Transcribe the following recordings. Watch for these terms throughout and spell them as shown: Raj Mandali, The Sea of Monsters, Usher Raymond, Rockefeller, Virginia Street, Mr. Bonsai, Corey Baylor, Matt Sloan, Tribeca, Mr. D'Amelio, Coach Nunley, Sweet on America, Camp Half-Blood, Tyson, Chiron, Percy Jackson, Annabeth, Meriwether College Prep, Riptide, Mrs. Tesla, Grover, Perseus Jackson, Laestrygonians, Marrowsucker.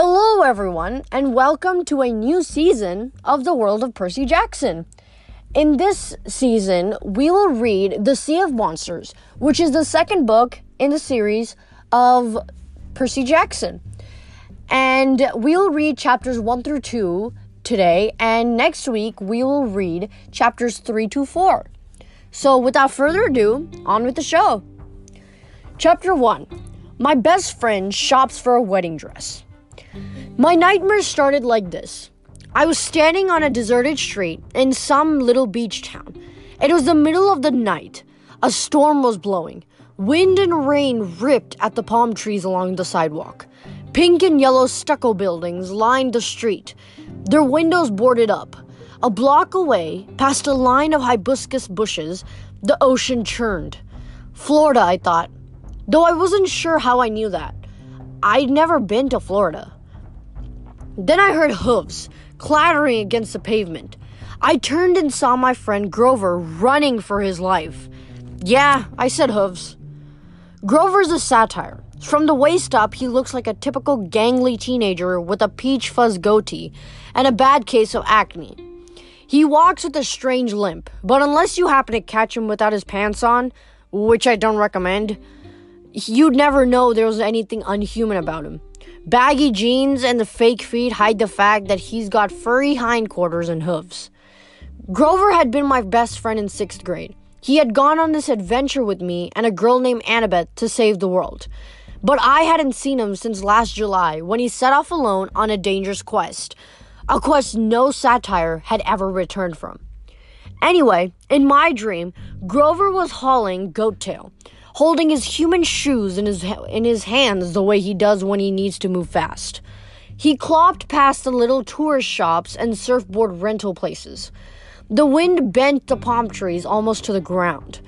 Hello, everyone, and welcome to a new season of The World of Percy Jackson. In this season, we will read The Sea of Monsters, which is the second book in the series of Percy Jackson. And we'll read chapters 1 through 2 today, and next week we will read chapters 3 to 4. So without further ado, on with the show. Chapter 1. My best friend shops for a wedding dress. My nightmare started like this. I was standing on a deserted street in some little beach town. It was the middle of the night. A storm was blowing. Wind and rain ripped at the palm trees along the sidewalk. Pink and yellow stucco buildings lined the street, their windows boarded up. A block away, past a line of hibiscus bushes, the ocean churned. Florida, I thought, though I wasn't sure how I knew that. I'd never been to Florida. Then I heard hooves clattering against the pavement. I turned and saw my friend Grover running for his life. Yeah, I said hooves. Grover's a satire. From the waist up, he looks like a typical gangly teenager with a peach fuzz goatee and a bad case of acne. He walks with a strange limp, but unless you happen to catch him without his pants on, which I don't recommend, you'd never know there was anything unhuman about him. Baggy jeans and the fake feet hide the fact that he's got furry hindquarters and hooves. Grover had been my best friend in 6th grade. He had gone on this adventure with me and a girl named Annabeth to save the world. But I hadn't seen him since last July when he set off alone on a dangerous quest. A quest no satire had ever returned from. Anyway, in my dream, Grover was hauling Goattail, holding his human shoes in his hands the way he does when he needs to move fast. He clopped past the little tourist shops and surfboard rental places. The wind bent the palm trees almost to the ground.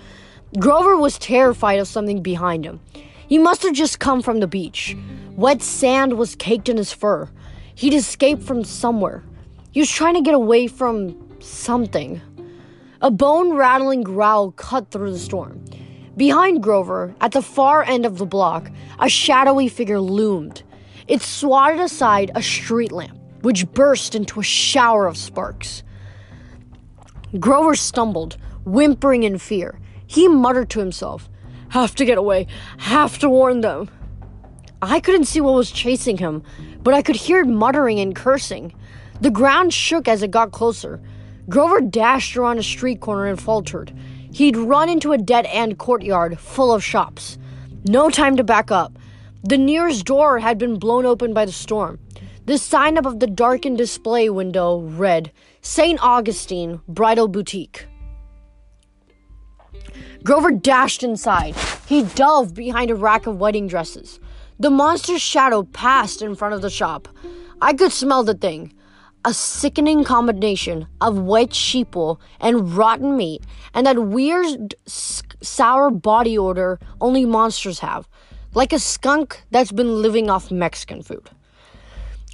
Grover was terrified of something behind him. He must have just come from the beach. Wet sand was caked in his fur. He'd escaped from somewhere. He was trying to get away from something. A bone-rattling growl cut through the storm. Behind Grover, at the far end of the block, a shadowy figure loomed. It swatted aside a street lamp, which burst into a shower of sparks. Grover stumbled, whimpering in fear. He muttered to himself, "Have to get away. Have to warn them." I couldn't see what was chasing him, but I could hear it muttering and cursing. The ground shook as it got closer. Grover dashed around a street corner and faltered. He'd run into a dead-end courtyard full of shops. No time to back up. The nearest door had been blown open by the storm. The sign above the darkened display window read, "St. Augustine Bridal Boutique." Grover dashed inside. He dove behind a rack of wedding dresses. The monster's shadow passed in front of the shop. I could smell the thing. A sickening combination of wet sheep wool and rotten meat and that weird sour body odor only monsters have, like a skunk that's been living off Mexican food.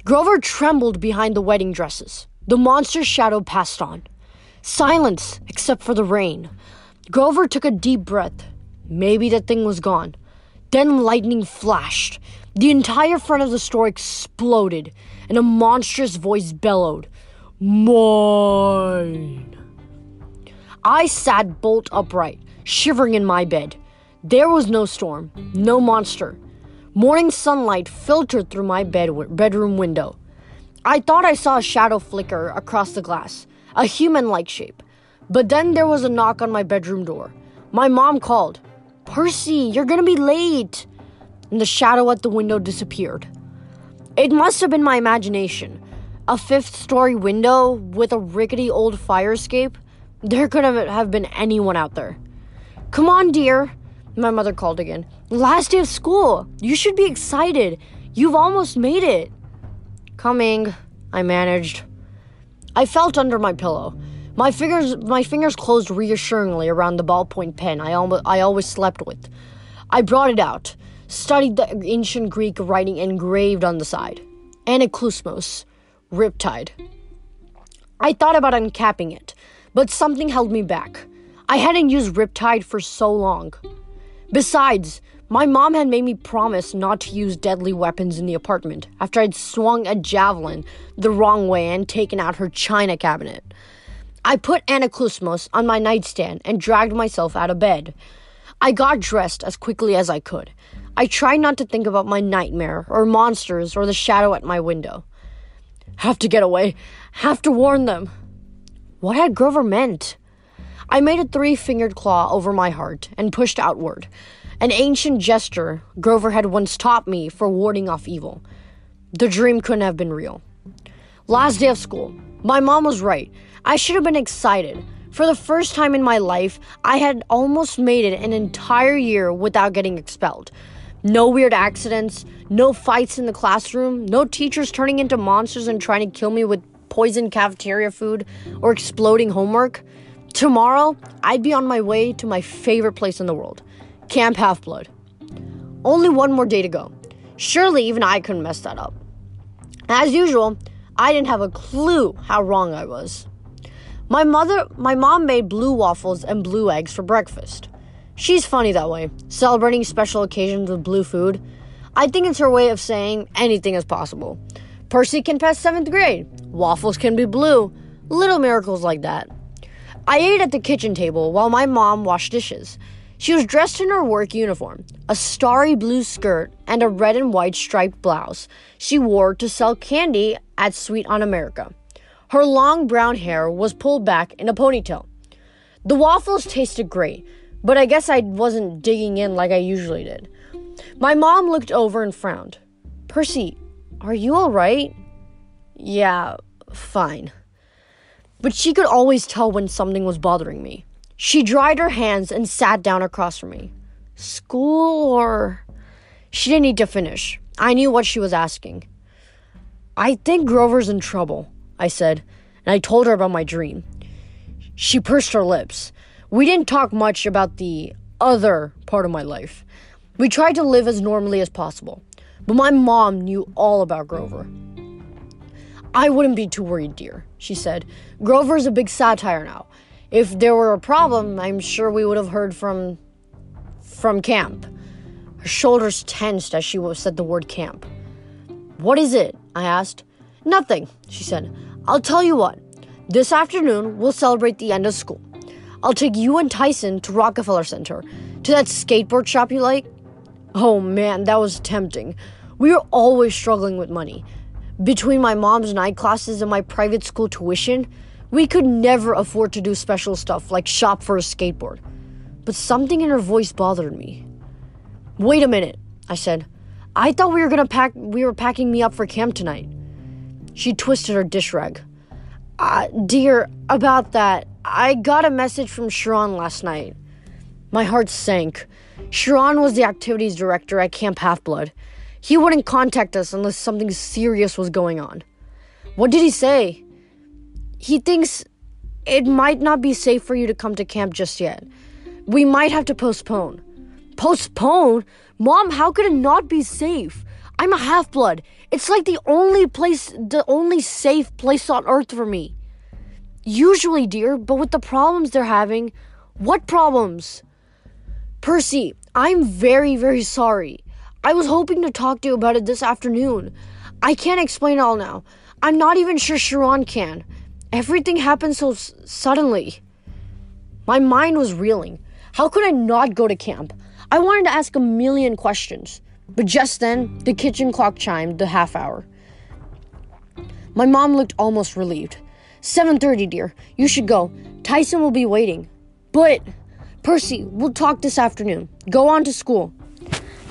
Grover trembled behind the wedding dresses. The monster's shadow passed on. Silence, except for the rain. Grover took a deep breath. Maybe the thing was gone. Then lightning flashed. The entire front of the store exploded, and a monstrous voice bellowed, "Mine!" I sat bolt upright, shivering in my bed. There was no storm, no monster. Morning sunlight filtered through my bedroom window. I thought I saw a shadow flicker across the glass, a human-like shape. But then there was a knock on my bedroom door. My mom called, "Percy, you're gonna be late." And the shadow at the window disappeared. It must have been my imagination. A 5th-story window with a rickety old fire escape. There could have been anyone out there. "Come on, dear," my mother called again. "Last day of school. You should be excited. You've almost made it." "Coming," I managed. I felt under my pillow. My fingers closed reassuringly around the ballpoint pen I always slept with. I brought it out, studied the ancient Greek writing engraved on the side. Anaklusmos, Riptide. I thought about uncapping it, but something held me back. I hadn't used Riptide for so long. Besides, My mom had made me promise not to use deadly weapons in the apartment after I'd swung a javelin the wrong way and taken out her china cabinet. I put anaclusmos on my nightstand and dragged myself out of bed. I got dressed as quickly as I could. I tried not to think about my nightmare or monsters or the shadow at my window. Have to get away. Have to warn them. What had Grover meant? I made a three-fingered claw over my heart and pushed outward. An ancient gesture Grover had once taught me for warding off evil. The dream couldn't have been real. Last day of school. My mom was right. I should have been excited. For the first time in my life, I had almost made it an entire year without getting expelled. No weird accidents, no fights in the classroom, no teachers turning into monsters and trying to kill me with poisoned cafeteria food or exploding homework. Tomorrow, I'd be on my way to my favorite place in the world. Camp Half-Blood. Only one more day to go. Surely even I couldn't mess that up. As usual, I didn't have a clue how wrong I was. My mom made blue waffles and blue eggs for breakfast. She's funny that way, celebrating special occasions with blue food. I think it's her way of saying anything is possible. Percy can pass 7th grade. Waffles can be blue. Little miracles like that. I ate at the kitchen table while my mom washed dishes. She was dressed in her work uniform, a starry blue skirt and a red and white striped blouse she wore to sell candy at Sweet on America. Her long brown hair was pulled back in a ponytail. The waffles tasted great, but I guess I wasn't digging in like I usually did. My mom looked over and frowned. "Percy, are you all right?" "Yeah, fine." But she could always tell when something was bothering me. She dried her hands and sat down across from me. "School or..." She didn't need to finish. I knew what she was asking. "I think Grover's in trouble," I said, and I told her about my dream. She pursed her lips. We didn't talk much about the other part of my life. We tried to live as normally as possible, but my mom knew all about Grover. "I wouldn't be too worried, dear," she said. "Grover's a big satire now. If there were a problem, I'm sure we would have heard from camp." Her shoulders tensed as she said the word camp. "What is it?" I asked. "Nothing," she said. "I'll tell you what. This afternoon, we'll celebrate the end of school. I'll take you and Tyson to Rockefeller Center, to that skateboard shop you like." Oh man, that was tempting. We were always struggling with money. Between my mom's night classes and my private school tuition, we could never afford to do special stuff like shop for a skateboard. But something in her voice bothered me. "Wait a minute," I said. "I thought we were packing me up for camp tonight." She twisted her dish rag. "Dear, about that, I got a message from Chiron last night." My heart sank. Chiron was the activities director at Camp Half-Blood. He wouldn't contact us unless something serious was going on. "What did he say?" "He thinks it might not be safe for you to come to camp just yet. We might have to postpone." "Postpone? Mom, how could it not be safe? I'm a half-blood. It's like the only safe place on earth for me." "Usually, dear, but with the problems they're having..." "What problems?" "Percy, I'm very, very sorry. I was hoping to talk to you about it this afternoon. I can't explain it all now. I'm not even sure Chiron can. Everything happened so suddenly. My mind was reeling. How could I not go to camp? I wanted to ask a million questions. But just then, the kitchen clock chimed the half hour. My mom looked almost relieved. "7:30, dear. You should go. Tyson will be waiting." "But..." "Percy, we'll talk this afternoon. Go on to school."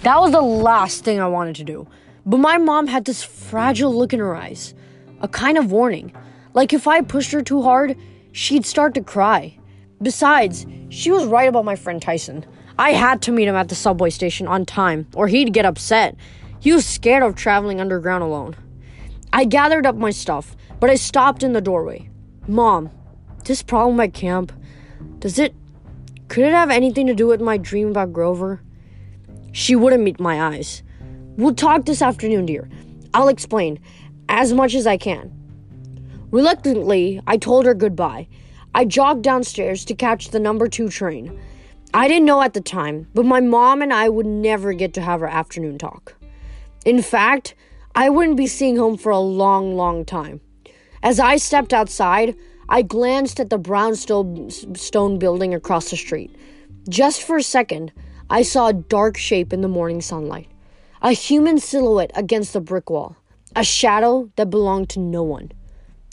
That was the last thing I wanted to do. But my mom had this fragile look in her eyes. A kind of warning. Like if I pushed her too hard, she'd start to cry. Besides, she was right about my friend Tyson. I had to meet him at the subway station on time, or he'd get upset. He was scared of traveling underground alone. I gathered up my stuff, but I stopped in the doorway. "Mom, this problem at camp, could it have anything to do with my dream about Grover?" She wouldn't meet my eyes. "We'll talk this afternoon, dear. I'll explain as much as I can." Reluctantly, I told her goodbye. I jogged downstairs to catch the number 2 train. I didn't know at the time, but my mom and I would never get to have our afternoon talk. In fact, I wouldn't be seeing him for a long time. As I stepped outside, I glanced at the brownstone building across the street. Just for a second, I saw a dark shape in the morning sunlight. A human silhouette against the brick wall. A shadow that belonged to no one.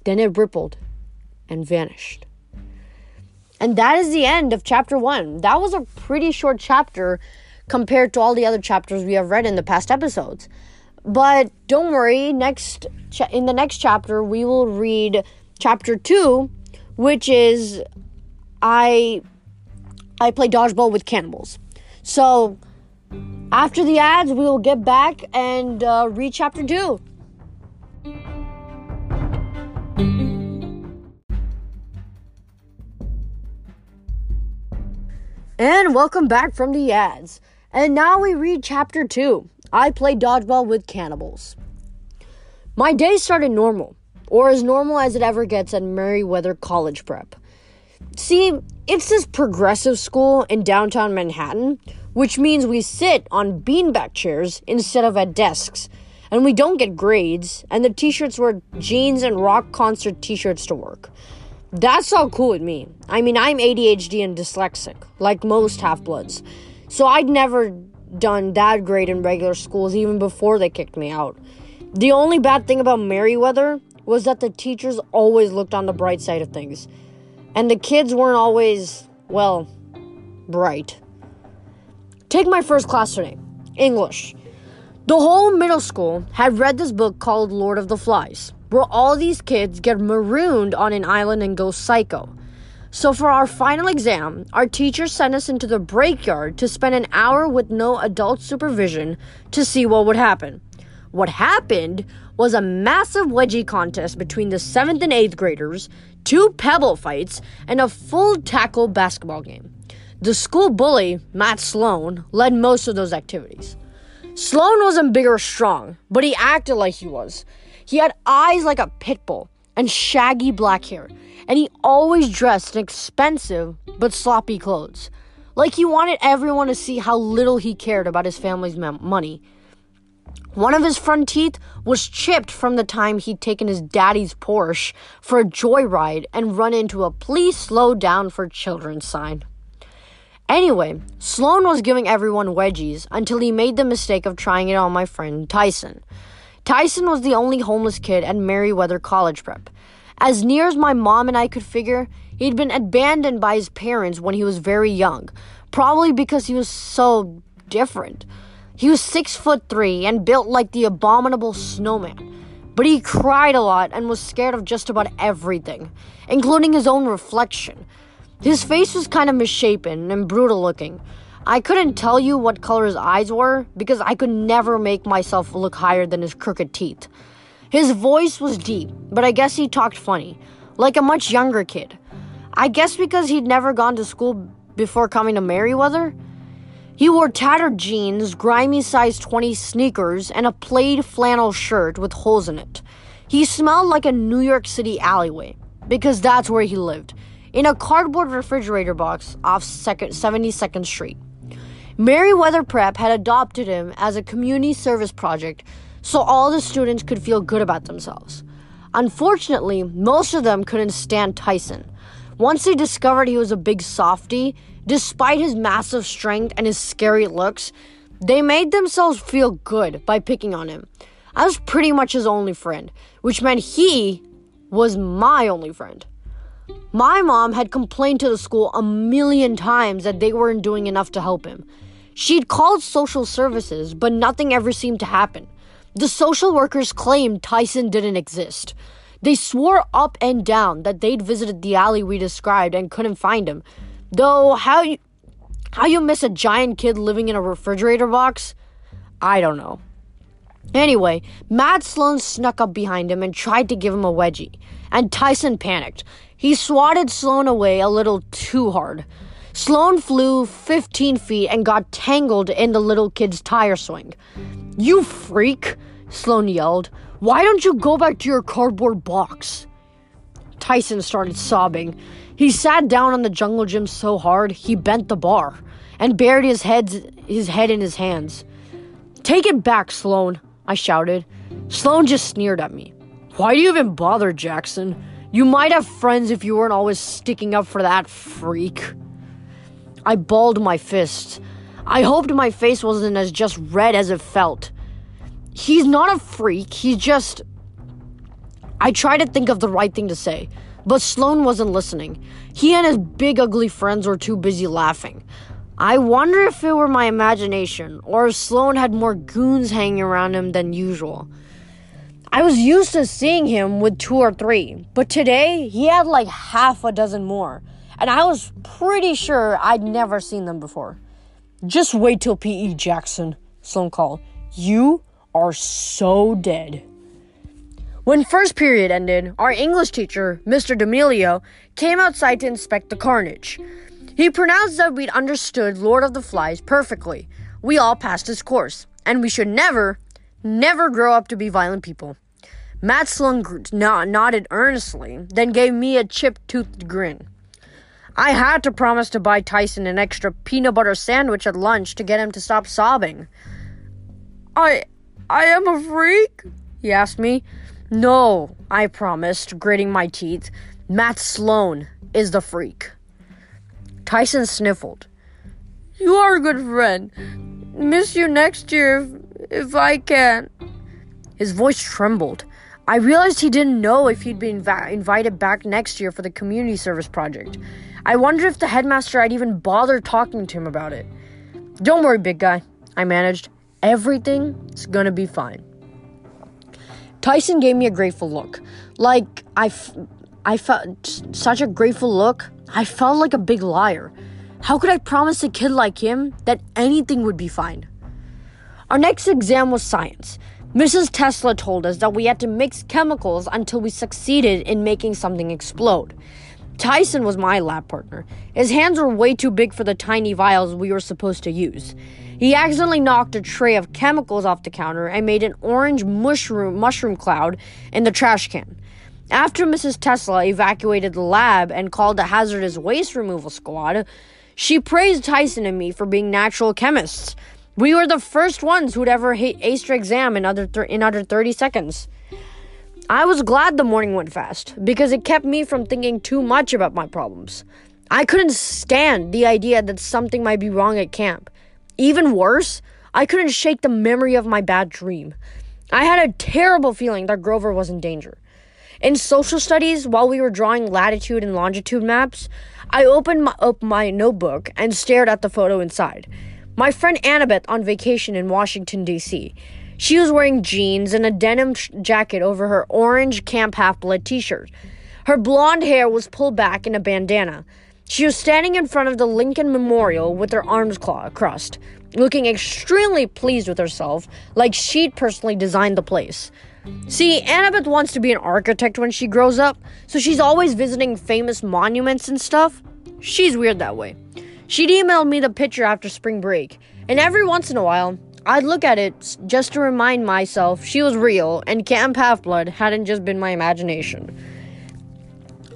Then it rippled and vanished. And that is the end of chapter 1. That was a pretty short chapter compared to all the other chapters we have read in the past episodes. But don't worry, in the next chapter, we will read chapter 2, which is I play dodgeball with cannibals. So after the ads, we will get back and read chapter 2. And welcome back from the ads. And now we read chapter 2. I play dodgeball with cannibals. My day started normal, or as normal as it ever gets at Meriwether College Prep. See, it's this progressive school in downtown Manhattan, which means we sit on beanbag chairs instead of at desks, and we don't get grades, and the t-shirts were jeans and rock concert t-shirts to work. That's all cool with me. I mean, I'm ADHD and dyslexic, like most half-bloods, so I'd never done that great in regular schools even before they kicked me out. The only bad thing about Meriwether was that the teachers always looked on the bright side of things, and the kids weren't always, well, bright. Take my first class today, English. The whole middle school had read this book called Lord of the Flies, where all these kids get marooned on an island and go psycho. So for our final exam, our teacher sent us into the break yard to spend an hour with no adult supervision to see what would happen. What happened was a massive wedgie contest between the 7th and 8th graders, 2 pebble fights, and a full tackle basketball game. The school bully, Matt Sloan, led most of those activities. Sloan wasn't big or strong, but he acted like he was. He had eyes like a pit bull and shaggy black hair, and he always dressed in expensive but sloppy clothes. Like he wanted everyone to see how little he cared about his family's money. One of his front teeth was chipped from the time he'd taken his daddy's Porsche for a joyride and run into a "Please slow down for children" sign. Anyway, Sloan was giving everyone wedgies until he made the mistake of trying it on my friend Tyson. Tyson was the only homeless kid at Meriwether College Prep. As near as my mom and I could figure, he'd been abandoned by his parents when he was very young, probably because he was so different. He was 6'3" and built like the abominable snowman, but he cried a lot and was scared of just about everything, including his own reflection. His face was kind of misshapen and brutal looking. I couldn't tell you what color his eyes were because I could never make myself look higher than his crooked teeth. His voice was deep, but I guess he talked funny, like a much younger kid. I guess because he'd never gone to school before coming to Meriwether. He wore tattered jeans, grimy size 20 sneakers, and a plaid flannel shirt with holes in it. He smelled like a New York City alleyway, because that's where he lived, in a cardboard refrigerator box off 72nd Street. Meriwether Prep had adopted him as a community service project so all the students could feel good about themselves. Unfortunately, most of them couldn't stand Tyson. Once they discovered he was a big softie, despite his massive strength and his scary looks, they made themselves feel good by picking on him. I was pretty much his only friend, which meant he was my only friend. My mom had complained to the school a million times that they weren't doing enough to help him. She'd called social services, but nothing ever seemed to happen. The social workers claimed Tyson didn't exist. They swore up and down that they'd visited the alley we described and couldn't find him. Though, how you miss a giant kid living in a refrigerator box? I don't know. Anyway, Matt Sloan snuck up behind him and tried to give him a wedgie, and Tyson panicked. He swatted Sloan away a little too hard. Sloan flew 15 feet and got tangled in the little kid's tire swing. "You freak," Sloan yelled. "Why don't you go back to your cardboard box?" Tyson started sobbing. He sat down on the jungle gym so hard, he bent the bar. and buried his head in his hands. "Take it back, Sloan," I shouted. Sloan just sneered at me. "Why do you even bother, Jackson? You might have friends if you weren't always sticking up for that freak." I balled my fists. I hoped my face wasn't as just red as it felt. "He's not a freak, he's just..." I tried to think of the right thing to say, but Sloan wasn't listening. He and his big ugly friends were too busy laughing. I wonder if it were my imagination, or if Sloan had more goons hanging around him than usual. I was used to seeing him with 2 or 3, but today he had like half a dozen more, and I was pretty sure I'd never seen them before. "Just wait till P.E., Jackson," Sloan called. "You are so dead." When first period ended, our English teacher, Mr. D'Amelio, came outside to inspect the carnage. He pronounced that we'd understood Lord of the Flies perfectly. We all passed his course, and we should never grow up to be violent people. Matt Sloan nodded earnestly, then gave me a chip-toothed grin. I had to promise to buy Tyson an extra peanut butter sandwich at lunch to get him to stop sobbing. I am a freak?" he asked me. "No," I promised, gritting my teeth. "Matt Sloan is the freak." Tyson sniffled. "You are a good friend. Miss you next year if I can." His voice trembled. I realized he didn't know if he'd be invited back next year for the community service project. I wondered if the headmaster had even bothered talking to him about it. "Don't worry, big guy," I managed. "Everything's gonna be fine." Tyson gave me a grateful look. Like, I felt such a grateful look. I felt like a big liar. How could I promise a kid like him that anything would be fine? Our next exam was science. Mrs. Tesla told us that we had to mix chemicals until we succeeded in making something explode. Tyson was my lab partner. His hands were way too big for the tiny vials we were supposed to use. He accidentally knocked a tray of chemicals off the counter and made an orange mushroom cloud in the trash can. After Mrs. Tesla evacuated the lab and called the hazardous waste removal squad, she praised Tyson and me for being natural chemists. We were the first ones who'd ever aced their exam in under 30 seconds. I was glad the morning went fast, because it kept me from thinking too much about my problems. I couldn't stand the idea that something might be wrong at camp. Even worse, I couldn't shake the memory of my bad dream. I had a terrible feeling that Grover was in danger. In social studies, while we were drawing latitude and longitude maps, I opened up my notebook and stared at the photo inside. My friend Annabeth on vacation in Washington, D.C. She was wearing jeans and a denim jacket over her orange Camp Half-Blood t-shirt. Her blonde hair was pulled back in a bandana. She was standing in front of the Lincoln Memorial with her arms crossed, looking extremely pleased with herself, like she'd personally designed the place. See, Annabeth wants to be an architect when she grows up, so she's always visiting famous monuments and stuff. She's weird that way. She'd emailed me the picture after spring break, and every once in a while, I'd look at it just to remind myself she was real and Camp Half-Blood hadn't just been my imagination.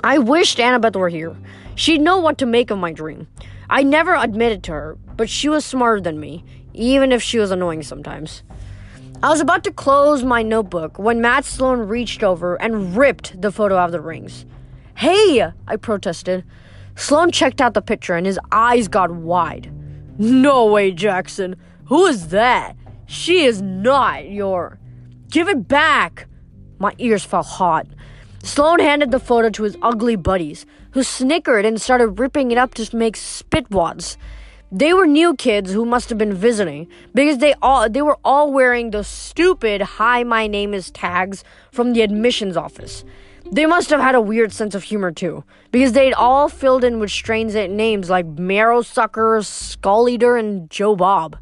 I wished Annabeth were here. She'd know what to make of my dream. I never admitted to her, but she was smarter than me, even if she was annoying sometimes. I was about to close my notebook when Matt Sloan reached over and ripped the photo out of the rings. "Hey!" I protested. Sloan checked out the picture and his eyes got wide. "No way, Jackson. Who is that? She is not your..." "Give it back!" My ears felt hot. Sloan handed the photo to his ugly buddies, who snickered and started ripping it up to make spitwads. They were new kids who must have been visiting, because they were all wearing those stupid "Hi, my name is" tags from the admissions office. They must have had a weird sense of humor, too, because they'd all filled in with strange names like Marrow Sucker, Skull Eater, and Joe Bob.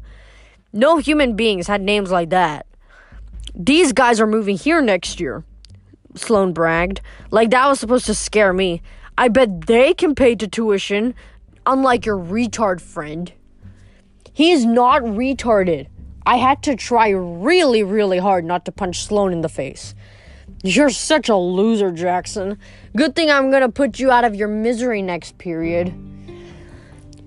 No human beings had names like that. "These guys are moving here next year," Sloan bragged. Like that was supposed to scare me. "I bet they can pay the tuition, unlike your retard friend." He is not retarded. I had to try really, really hard not to punch Sloan in the face. "You're such a loser, Jackson. Good thing I'm gonna put you out of your misery next period."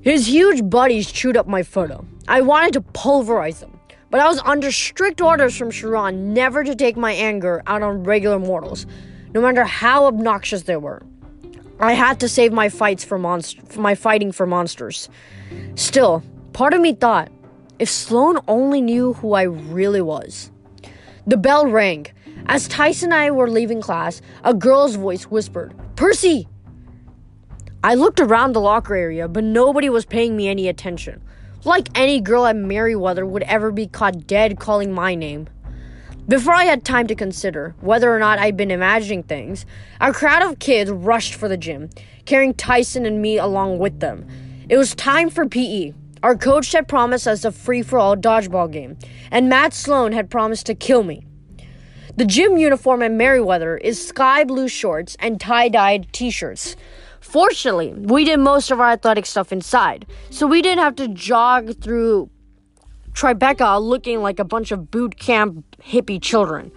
His huge buddies chewed up my photo. I wanted to pulverize them, but I was under strict orders from Chiron never to take my anger out on regular mortals, no matter how obnoxious they were. I had to save my fighting for monsters. Still, part of me thought, if Sloan only knew who I really was. The bell rang. As Tyson and I were leaving class, a girl's voice whispered, "Percy!" I looked around the locker area, but nobody was paying me any attention. Like any girl at Meriwether would ever be caught dead calling my name. Before I had time to consider whether or not I'd been imagining things, a crowd of kids rushed for the gym, carrying Tyson and me along with them. It was time for PE. Our coach had promised us a free-for-all dodgeball game, and Matt Sloan had promised to kill me. The gym uniform at Meriwether is sky blue shorts and tie-dyed t-shirts. Fortunately, we did most of our athletic stuff inside, so we didn't have to jog through Tribeca looking like a bunch of boot camp hippie children.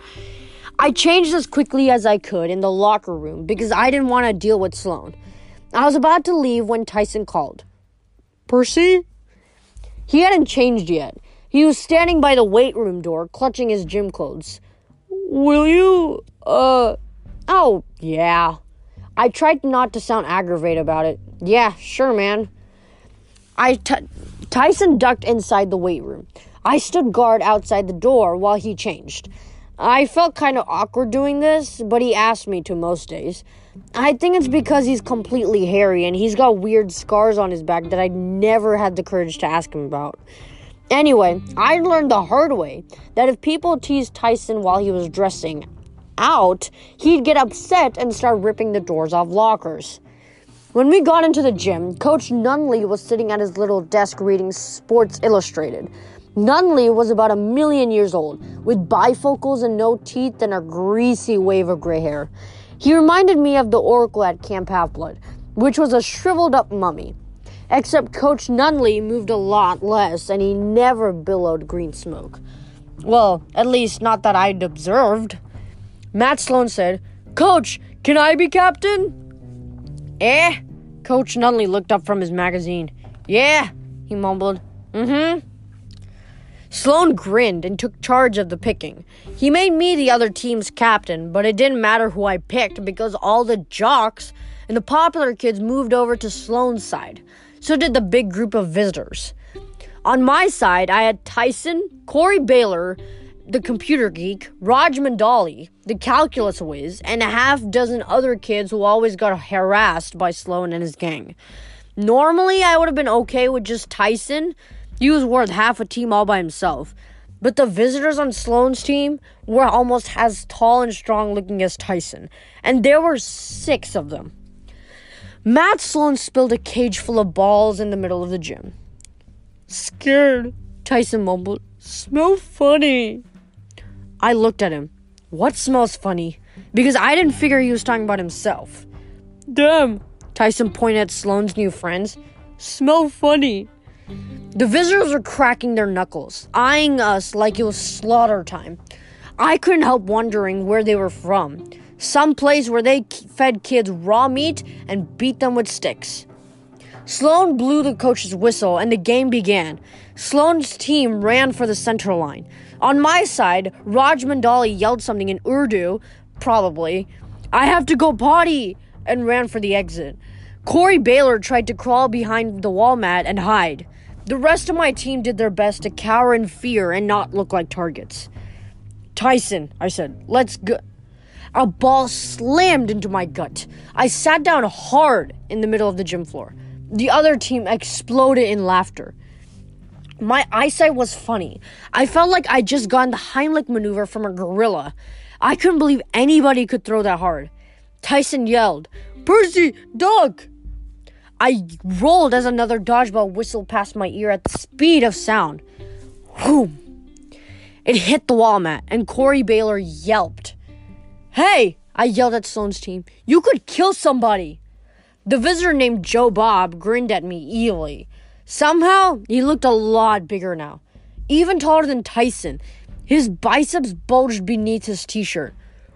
I changed as quickly as I could in the locker room because I didn't want to deal with Sloan. I was about to leave when Tyson called. "Percy?" He hadn't changed yet. He was standing by the weight room door, clutching his gym clothes. "Will you, oh, yeah." I tried not to sound aggravated about it. "Yeah, sure, man." Tyson ducked inside the weight room. I stood guard outside the door while he changed. I felt kind of awkward doing this, but he asked me to most days. I think it's because he's completely hairy and he's got weird scars on his back that I never had the courage to ask him about. Anyway, I learned the hard way that if people teased Tyson while he was dressing out, he'd get upset and start ripping the doors off lockers. When we got into the gym, Coach Nunley was sitting at his little desk reading Sports Illustrated. Nunley was about 1,000,000 years old, with bifocals and no teeth and a greasy wave of gray hair. He reminded me of the Oracle at Camp Half-Blood, which was a shriveled-up mummy. Except Coach Nunley moved a lot less, and he never billowed green smoke. Well, at least not that I'd observed. Matt Sloan said, "Coach, can I be captain?" "Eh?" Coach Nunley looked up from his magazine. "Yeah," he mumbled. "Mm-hmm." Sloan grinned and took charge of the picking. He made me the other team's captain, but it didn't matter who I picked because all the jocks and the popular kids moved over to Sloan's side. So did the big group of visitors. On my side, I had Tyson, Corey Baylor, the computer geek, Raj Mandali, the calculus whiz, and a half-dozen other kids who always got harassed by Sloan and his gang. Normally, I would have been okay with just Tyson. He was worth half a team all by himself. But the visitors on Sloan's team were almost as tall and strong-looking as Tyson, and there were 6 of them. Matt Sloan spilled a cage full of balls in the middle of the gym. "Scared," Tyson mumbled. "Smell funny." I looked at him. What smells funny? Because I didn't figure he was talking about himself. "Damn," Tyson pointed at Sloan's new friends. "Smell funny." The visitors were cracking their knuckles, eyeing us like it was slaughter time. I couldn't help wondering where they were from. Some place where they fed kids raw meat and beat them with sticks. Sloan blew the coach's whistle and the game began. Sloan's team ran for the center line. On my side, Raj Mandali yelled something in Urdu, probably, "I have to go potty," and ran for the exit. Corey Baylor tried to crawl behind the wall mat and hide. The rest of my team did their best to cower in fear and not look like targets. "Tyson," I said, "let's go." A ball slammed into my gut. I sat down hard in the middle of the gym floor. The other team exploded in laughter. My eyesight was funny. I felt like I'd just gotten the Heimlich maneuver from a gorilla. I couldn't believe anybody could throw that hard. Tyson yelled, "Percy, duck!" I rolled as another dodgeball whistled past my ear at the speed of sound. Whoom! It hit the wall mat, and Corey Baylor yelped. "Hey!" I yelled at Sloan's team. "You could kill somebody!" The visitor named Joe Bob grinned at me evilly. Somehow, he looked a lot bigger now, even taller than Tyson. His biceps bulged beneath his t-shirt.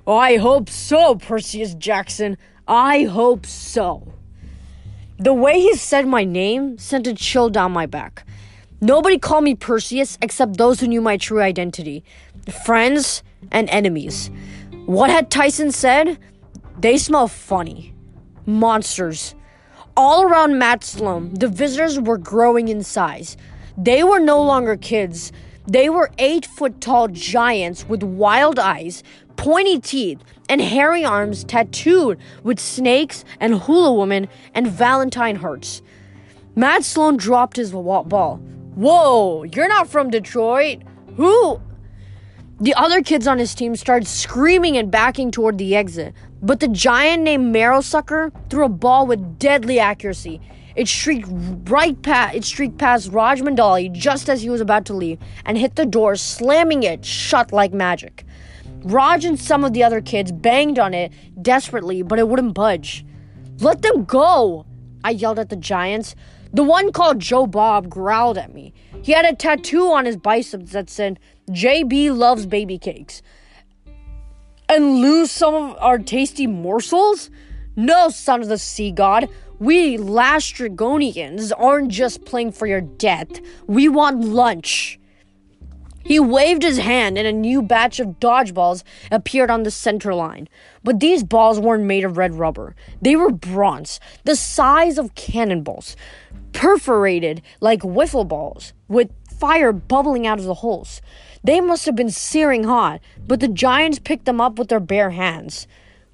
"I hope so, Perseus Jackson. I hope so." The way he said my name sent a chill down my back. Nobody called me Perseus except those who knew my true identity, friends and enemies. What had Tyson said? They smell funny. Monsters. All around Matt Sloan, the visitors were growing in size. They were no longer kids. They were 8-foot-tall giants with wild eyes, pointy teeth, and hairy arms tattooed with snakes and hula women and Valentine hearts. Matt Sloan dropped his ball. "Whoa, you're not from Detroit. Who?" The other kids on his team started screaming and backing toward the exit, but the giant named Marrowsucker threw a ball with deadly accuracy. It streaked past Raj Mandali just as he was about to leave and hit the door, slamming it shut like magic. Raj and some of the other kids banged on it desperately, but it wouldn't budge. "Let them go!" I yelled at the giants. The one called Joe Bob growled at me. He had a tattoo on his biceps that said, "JB loves baby cakes." "And lose some of our tasty morsels? No, son of the sea god. We Laestrygonians aren't just playing for your death. We want lunch." He waved his hand and a new batch of dodgeballs appeared on the center line. But these balls weren't made of red rubber. They were bronze, the size of cannonballs, perforated like wiffle balls, with fire bubbling out of the holes. They must have been searing hot, but the giants picked them up with their bare hands.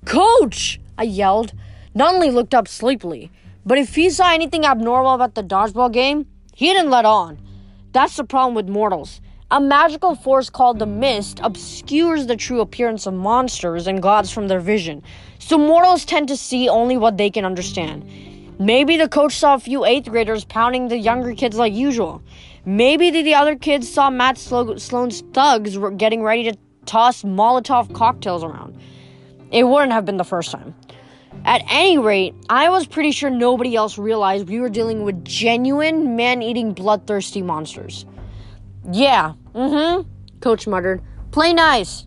"Coach!" I yelled. Nunley looked up sleepily, but if he saw anything abnormal about the dodgeball game, he didn't let on. That's the problem with mortals. A magical force called the Mist obscures the true appearance of monsters and gods from their vision, so mortals tend to see only what they can understand. Maybe the coach saw a few 8th graders pounding the younger kids like usual. Maybe the other kids saw Matt Sloan's thugs were getting ready to toss Molotov cocktails around. It wouldn't have been the first time. At any rate, I was pretty sure nobody else realized we were dealing with genuine, man-eating, bloodthirsty monsters. "Yeah, Coach muttered. "Play nice."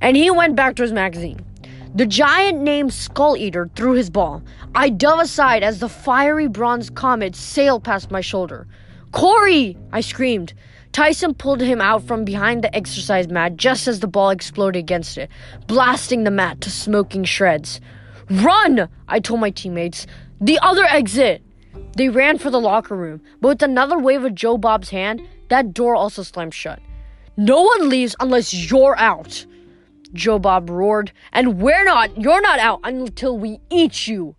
And he went back to his magazine. The giant named Skull Eater threw his ball. I dove aside as the fiery bronze comet sailed past my shoulder. "Corey!" I screamed. Tyson pulled him out from behind the exercise mat just as the ball exploded against it, blasting the mat to smoking shreds. "Run!" I told my teammates. "The other exit!" They ran for the locker room, but with another wave of Joe Bob's hand, that door also slammed shut. "No one leaves unless you're out," Joe Bob roared, "and you're not out until we eat you."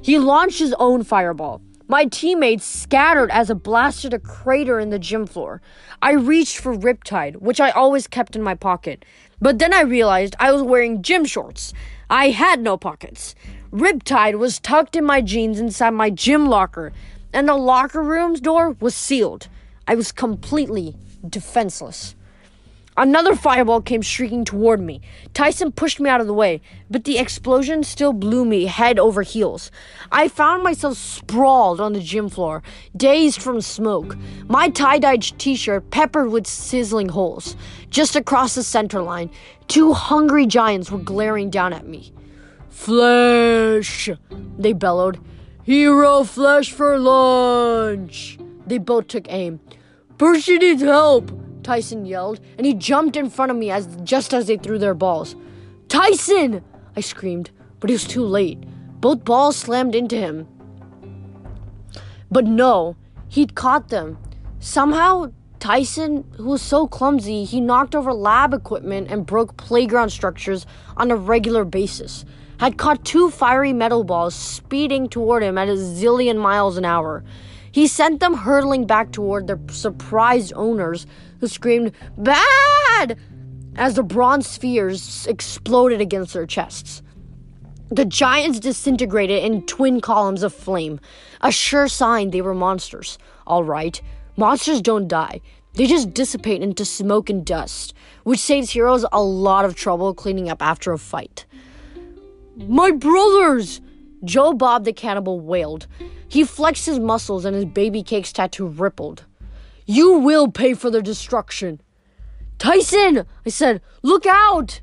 He launched his own fireball. My teammates scattered as it blasted a crater in the gym floor. I reached for Riptide, which I always kept in my pocket. But then I realized I was wearing gym shorts. I had no pockets. Riptide was tucked in my jeans inside my gym locker, and the locker room's door was sealed. I was completely defenseless. Another fireball came shrieking toward me. Tyson pushed me out of the way, but the explosion still blew me head over heels. I found myself sprawled on the gym floor, dazed from smoke. My tie-dyed t-shirt peppered with sizzling holes. Just across the center line, 2 hungry giants were glaring down at me. "Flesh!" they bellowed. "Hero flesh for lunch!" They both took aim. "Percy needs help!" Tyson yelled, and he jumped in front of me just as they threw their balls. "Tyson!" I screamed, but it was too late. Both balls slammed into him. But no, he'd caught them. Somehow, Tyson, who was so clumsy, he knocked over lab equipment and broke playground structures on a regular basis, had caught 2 fiery metal balls speeding toward him at a zillion miles an hour. He sent them hurtling back toward their surprised owners, who screamed, "Bad!" as the bronze spheres exploded against their chests. The giants disintegrated in twin columns of flame, a sure sign they were monsters. All right, monsters don't die. They just dissipate into smoke and dust, which saves heroes a lot of trouble cleaning up after a fight. "My brothers!" Joe Bob the cannibal wailed. He flexed his muscles and his baby cake's tattoo rippled. "You will pay for their destruction." "Tyson!" I said. "Look out!"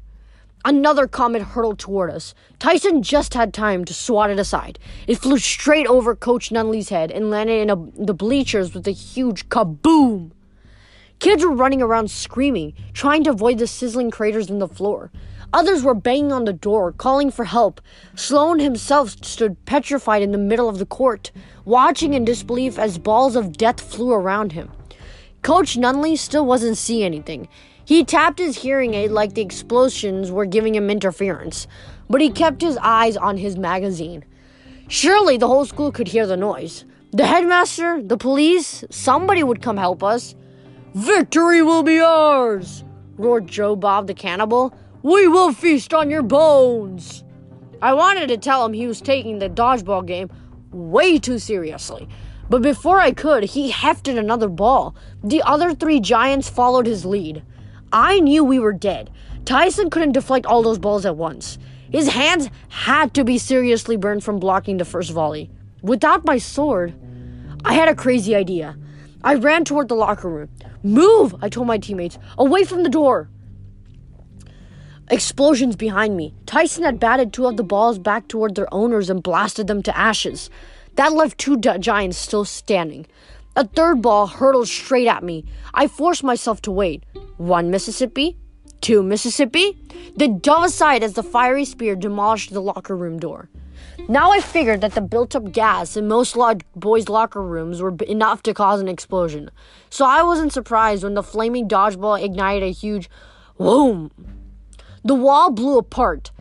Another comet hurtled toward us. Tyson just had time to swat it aside. It flew straight over Coach Nunley's head and landed in the bleachers with a huge kaboom. Kids were running around screaming, trying to avoid the sizzling craters in the floor. Others were banging on the door, calling for help. Sloan himself stood petrified in the middle of the court, watching in disbelief as balls of death flew around him. Coach Nunley still wasn't seeing anything. He tapped his hearing aid like the explosions were giving him interference, but he kept his eyes on his magazine. Surely the whole school could hear the noise. The headmaster, the police, somebody would come help us. "Victory will be ours!" roared Joe Bob the cannibal. "We will feast on your bones!" I wanted to tell him he was taking the dodgeball game way too seriously. But before I could, he hefted another ball. The other three giants followed his lead. I knew we were dead. Tyson couldn't deflect all those balls at once. His hands had to be seriously burned from blocking the first volley. Without my sword, I had a crazy idea. I ran toward the locker room. "Move," I told my teammates, "away from the door." Explosions behind me. Tyson had batted two of the balls back toward their owners and blasted them to ashes. That left two giants still standing. A third ball hurtled straight at me. I forced myself to wait. 1 Mississippi, 2 Mississippi, then dove aside as the fiery spear demolished the locker room door. Now I figured that the built-up gas in most boys' locker rooms were enough to cause an explosion. So I wasn't surprised when the flaming dodgeball ignited a huge boom. The wall blew apart.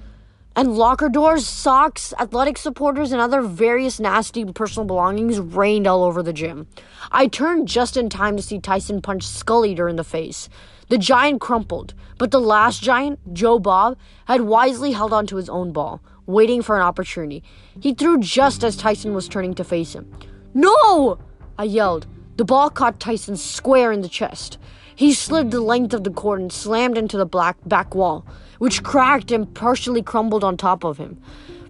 And locker doors, socks, athletic supporters, and other various nasty personal belongings rained all over the gym. I turned just in time to see Tyson punch Skull Eater in the face. The giant crumpled, but the last giant, Joe Bob, had wisely held onto his own ball, waiting for an opportunity. He threw just as Tyson was turning to face him. "No!" I yelled. The ball caught Tyson square in the chest. He slid the length of the court and slammed into the back wall, which cracked and partially crumbled on top of him,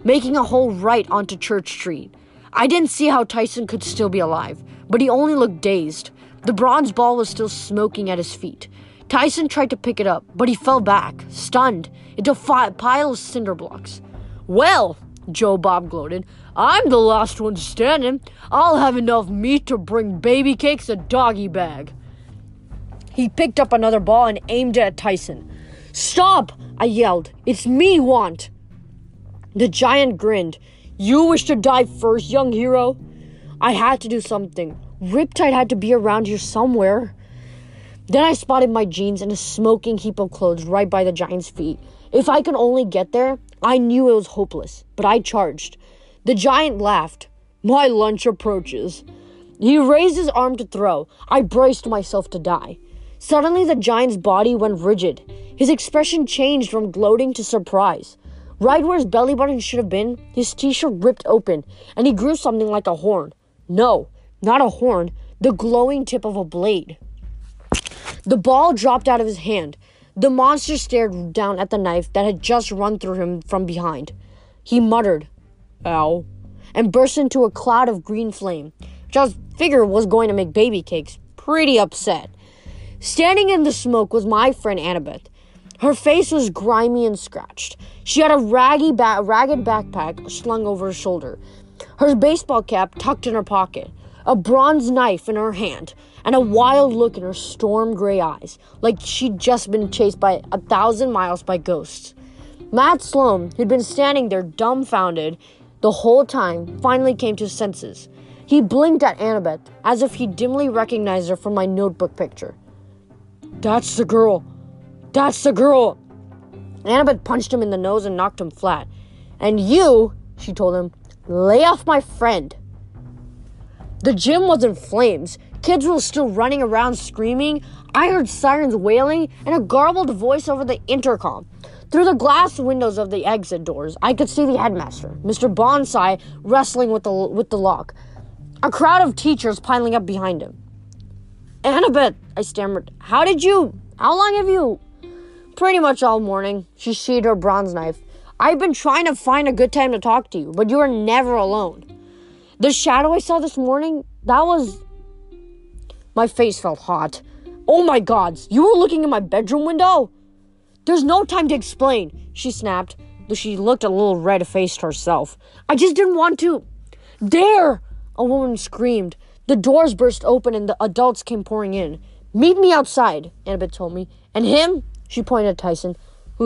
making a hole right onto Church Street. I didn't see how Tyson could still be alive, but he only looked dazed. The bronze ball was still smoking at his feet. Tyson tried to pick it up, but he fell back, stunned, into a pile of cinder blocks. "Well," Joe Bob gloated, "I'm the last one standing. I'll have enough meat to bring baby cakes a doggy bag." He picked up another ball and aimed it at Tyson. "Stop!" I yelled. "It's me want." The giant grinned. "You wish to die first, young hero?" I had to do something. Riptide had to be around here somewhere. Then I spotted my jeans and a smoking heap of clothes right by the giant's feet. If I could only get there, I knew it was hopeless, but I charged. The giant laughed. "My lunch approaches." He raised his arm to throw. I braced myself to die. Suddenly, the giant's body went rigid. His expression changed from gloating to surprise. Right where his belly button should have been, his t-shirt ripped open, and he grew something like a horn. No, not a horn, the glowing tip of a blade. The ball dropped out of his hand. The monster stared down at the knife that had just run through him from behind. He muttered, "Ow," and burst into a cloud of green flame, which I figured was going to make baby cakes pretty upset. Standing in the smoke was my friend Annabeth. Her face was grimy and scratched. She had a ragged backpack slung over her shoulder, her baseball cap tucked in her pocket, a bronze knife in her hand, and a wild look in her storm gray eyes, like she'd just been chased by 1,000 miles by ghosts. Matt Sloan, who'd been standing there dumbfounded the whole time, finally came to his senses. He blinked at Annabeth as if he dimly recognized her from my notebook picture. "That's the girl! That's the girl!" Annabeth punched him in the nose and knocked him flat. "And you," she told him, "lay off my friend." The gym was in flames. Kids were still running around screaming. I heard sirens wailing and a garbled voice over the intercom. Through the glass windows of the exit doors, I could see the headmaster, Mr. Bonsai, wrestling with the lock. A crowd of teachers piling up behind him. "Annabeth," I stammered, "how long have you?" "Pretty much all morning," she sheathed her bronze knife. "I've been trying to find a good time to talk to you, but you are never alone. The shadow I saw this morning, that was..." My face felt hot. "Oh my gods, you were looking in my bedroom window?" There's no time to explain, she snapped, though she looked a little red-faced herself. I just didn't want to. There! A woman screamed. The doors burst open and the adults came pouring in. Meet me outside, Annabeth told me. And him? She pointed at Tyson, who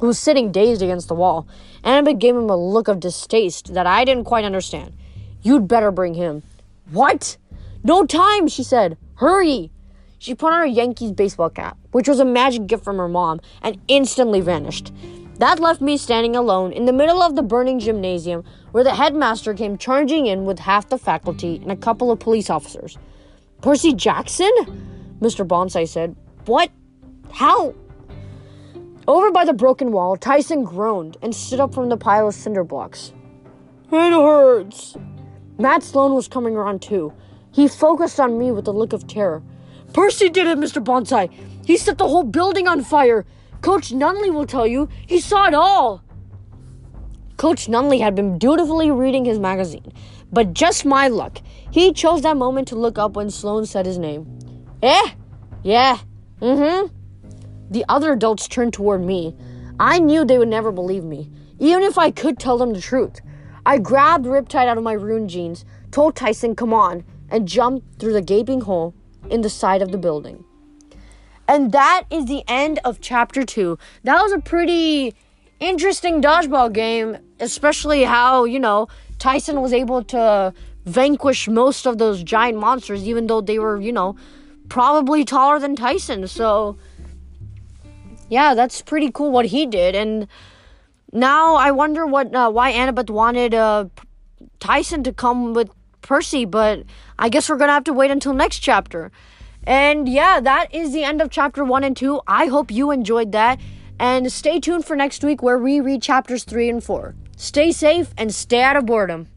was sitting dazed against the wall. Annabeth gave him a look of distaste that I didn't quite understand. You'd better bring him. What? No time, she said. Hurry! She put on her Yankees baseball cap, which was a magic gift from her mom, and instantly vanished. That left me standing alone in the middle of the burning gymnasium, where the headmaster came charging in with half the faculty and a couple of police officers. Percy Jackson? Mr. Bonsai said. What? How? Over by the broken wall, Tyson groaned and stood up from the pile of cinder blocks. It hurts. Matt Sloan was coming around too. He focused on me with a look of terror. Percy did it, Mr. Bonsai. He set the whole building on fire. Coach Nunley will tell you. He saw it all. Coach Nunley had been dutifully reading his magazine. But just my luck. He chose that moment to look up when Sloan said his name. Eh? Yeah. Mm-hmm. The other adults turned toward me. I knew they would never believe me, even if I could tell them the truth. I grabbed Riptide out of my ruined jeans, told Tyson, come on, and jumped through the gaping hole in the side of the building. And that is the end of chapter 2. That was a pretty interesting dodgeball game, especially how, Tyson was able to vanquish most of those giant monsters, even though they were, probably taller than Tyson. So, yeah, that's pretty cool what he did. And now I wonder why Annabeth wanted Tyson to come with Percy, but I guess we're going to have to wait until next chapter. And yeah, that is the end of chapter 1 and 2. I hope you enjoyed that. And stay tuned for next week where we read chapters 3 and 4. Stay safe and stay out of boredom.